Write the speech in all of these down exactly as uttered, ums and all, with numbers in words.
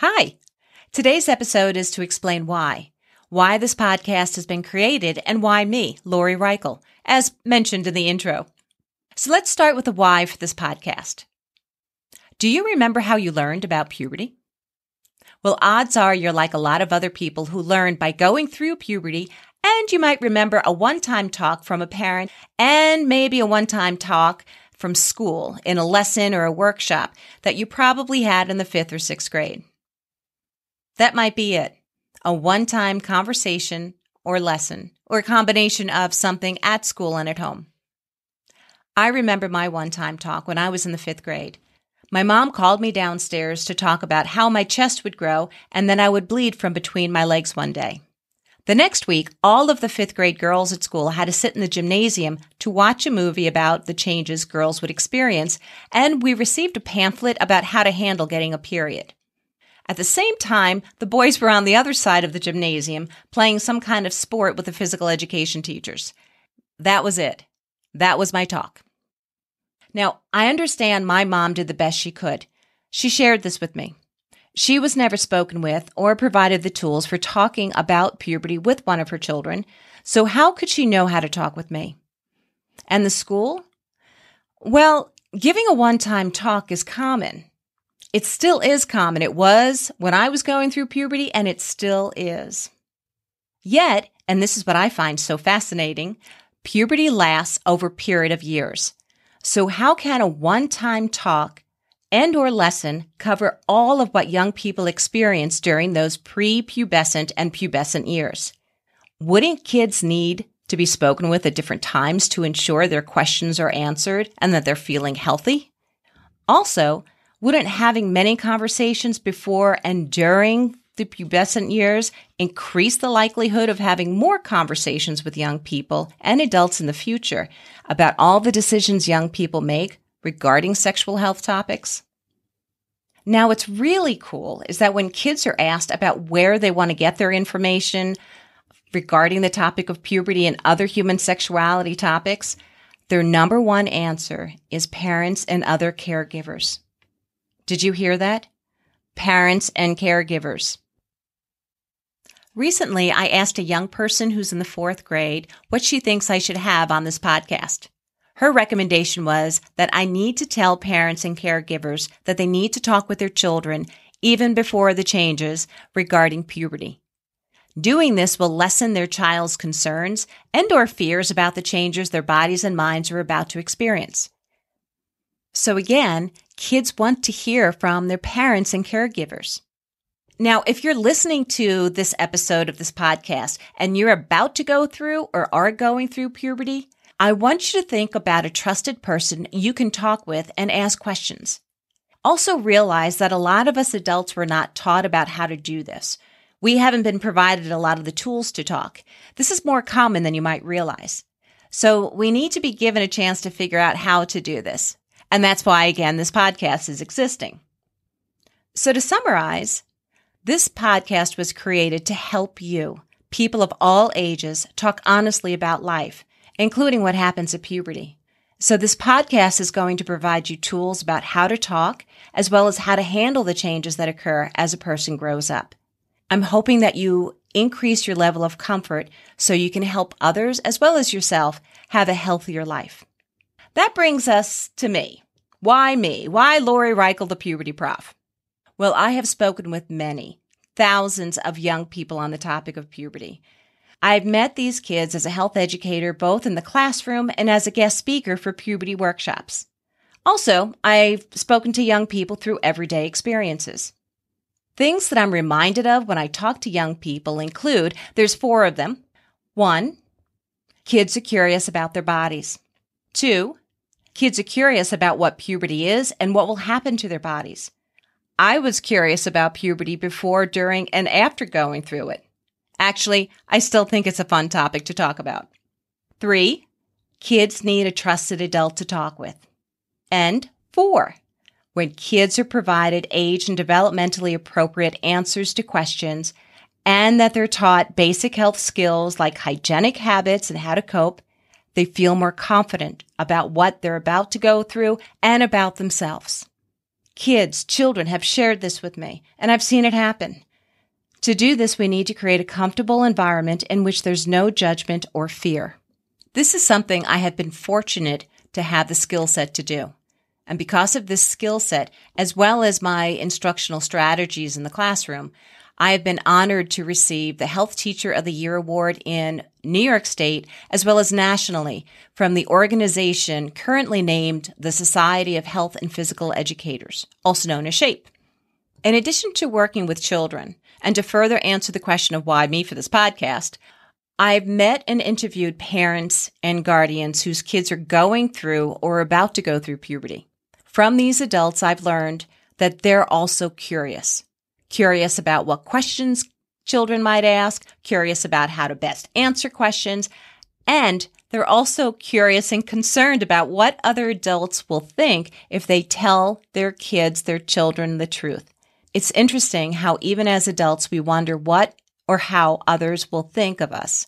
Hi. Today's episode is to explain why. Why this podcast has been created and why me, Lori Reichel, as mentioned in the intro. So let's start with the why for this podcast. Do you remember how you learned about puberty? Well, odds are you're like a lot of other people who learned by going through puberty, and you might remember a one-time talk from a parent and maybe a one-time talk from school in a lesson or a workshop that you probably had in the fifth or sixth grade. That might be it, a one-time conversation or lesson, or a combination of something at school and at home. I remember my one-time talk when I was in the fifth grade. My mom called me downstairs to talk about how my chest would grow and then I would bleed from between my legs one day. The next week, all of the fifth grade girls at school had to sit in the gymnasium to watch a movie about the changes girls would experience, and we received a pamphlet about how to handle getting a period. At the same time, the boys were on the other side of the gymnasium playing some kind of sport with the physical education teachers. That was it. That was my talk. Now, I understand my mom did the best she could. She shared this with me. She was never spoken with or provided the tools for talking about puberty with one of her children, so how could she know how to talk with me? And the school? Well, giving a one-time talk is common. It still is common. It was when I was going through puberty, and it still is. Yet, and this is what I find so fascinating, puberty lasts over a period of years. So how can a one-time talk and or lesson cover all of what young people experience during those prepubescent and pubescent years? Wouldn't kids need to be spoken with at different times to ensure their questions are answered and that they're feeling healthy? Also, wouldn't having many conversations before and during the pubescent years increase the likelihood of having more conversations with young people and adults in the future about all the decisions young people make regarding sexual health topics? Now, what's really cool is that when kids are asked about where they want to get their information regarding the topic of puberty and other human sexuality topics, their number one answer is parents and other caregivers. Did you hear that? Parents and caregivers. Recently, I asked a young person who's in the fourth grade what she thinks I should have on this podcast. Her recommendation was that I need to tell parents and caregivers that they need to talk with their children even before the changes regarding puberty. Doing this will lessen their child's concerns and or fears about the changes their bodies and minds are about to experience. So again, kids want to hear from their parents and caregivers. Now, if you're listening to this episode of this podcast and you're about to go through or are going through puberty, I want you to think about a trusted person you can talk with and ask questions. Also realize that a lot of us adults were not taught about how to do this. We haven't been provided a lot of the tools to talk. This is more common than you might realize. So we need to be given a chance to figure out how to do this. And that's why, again, this podcast is existing. So to summarize, this podcast was created to help you, people of all ages, talk honestly about life, including what happens at puberty. So this podcast is going to provide you tools about how to talk, as well as how to handle the changes that occur as a person grows up. I'm hoping that you increase your level of comfort so you can help others, as well as yourself, have a healthier life. That brings us to me. Why me? Why Lori Reichel, the Puberty Prof? Well, I have spoken with many, thousands of young people on the topic of puberty. I've met these kids as a health educator, both in the classroom and as a guest speaker for puberty workshops. Also, I've spoken to young people through everyday experiences. Things that I'm reminded of when I talk to young people include, there's four of them. One, kids are curious about their bodies. Two, kids are curious about what puberty is and what will happen to their bodies. I was curious about puberty before, during, and after going through it. Actually, I still think it's a fun topic to talk about. Three, kids need a trusted adult to talk with. And four, when kids are provided age and developmentally appropriate answers to questions and that they're taught basic health skills like hygienic habits and how to cope, they feel more confident about what they're about to go through and about themselves. Kids, children have shared this with me, and I've seen it happen. To do this, we need to create a comfortable environment in which there's no judgment or fear. This is something I have been fortunate to have the skill set to do. And because of this skill set, as well as my instructional strategies in the classroom, I have been honored to receive the Health Teacher of the Year Award in New York State, as well as nationally, from the organization currently named the Society of Health and Physical Educators, also known as SHAPE. In addition to working with children, and to further answer the question of why me for this podcast, I've met and interviewed parents and guardians whose kids are going through or about to go through puberty. From these adults, I've learned that they're also curious. Curious about what questions children might ask, curious about how to best answer questions, and they're also curious and concerned about what other adults will think if they tell their kids, their children, the truth. It's interesting how even as adults, we wonder what or how others will think of us.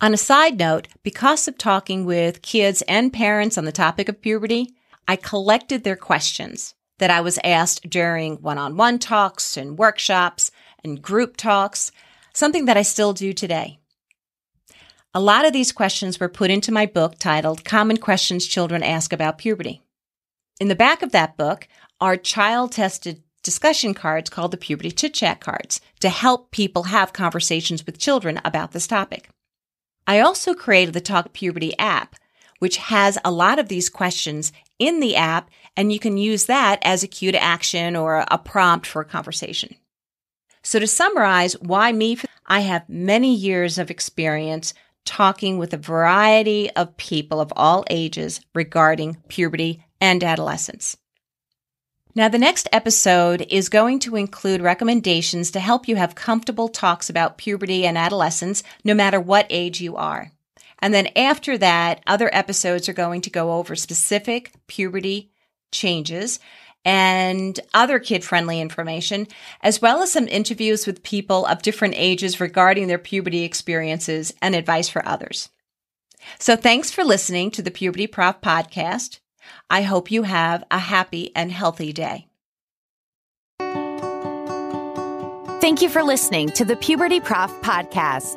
On a side note, because of talking with kids and parents on the topic of puberty, I collected their questions that I was asked during one-on-one talks and workshops and group talks, something that I still do today. A lot of these questions were put into my book titled Common Questions Children Ask About Puberty. In the back of that book are child-tested discussion cards called the Puberty Chit Chat cards to help people have conversations with children about this topic. I also created the Talk Puberty app, which has a lot of these questions in the app, and you can use that as a cue to action or a prompt for a conversation. So to summarize, why me? I have many years of experience talking with a variety of people of all ages regarding puberty and adolescence. Now, the next episode is going to include recommendations to help you have comfortable talks about puberty and adolescence, no matter what age you are. And then after that, other episodes are going to go over specific puberty changes and other kid-friendly information, as well as some interviews with people of different ages regarding their puberty experiences and advice for others. So thanks for listening to the Puberty Prof podcast. I hope you have a happy and healthy day. Thank you for listening to the Puberty Prof podcast,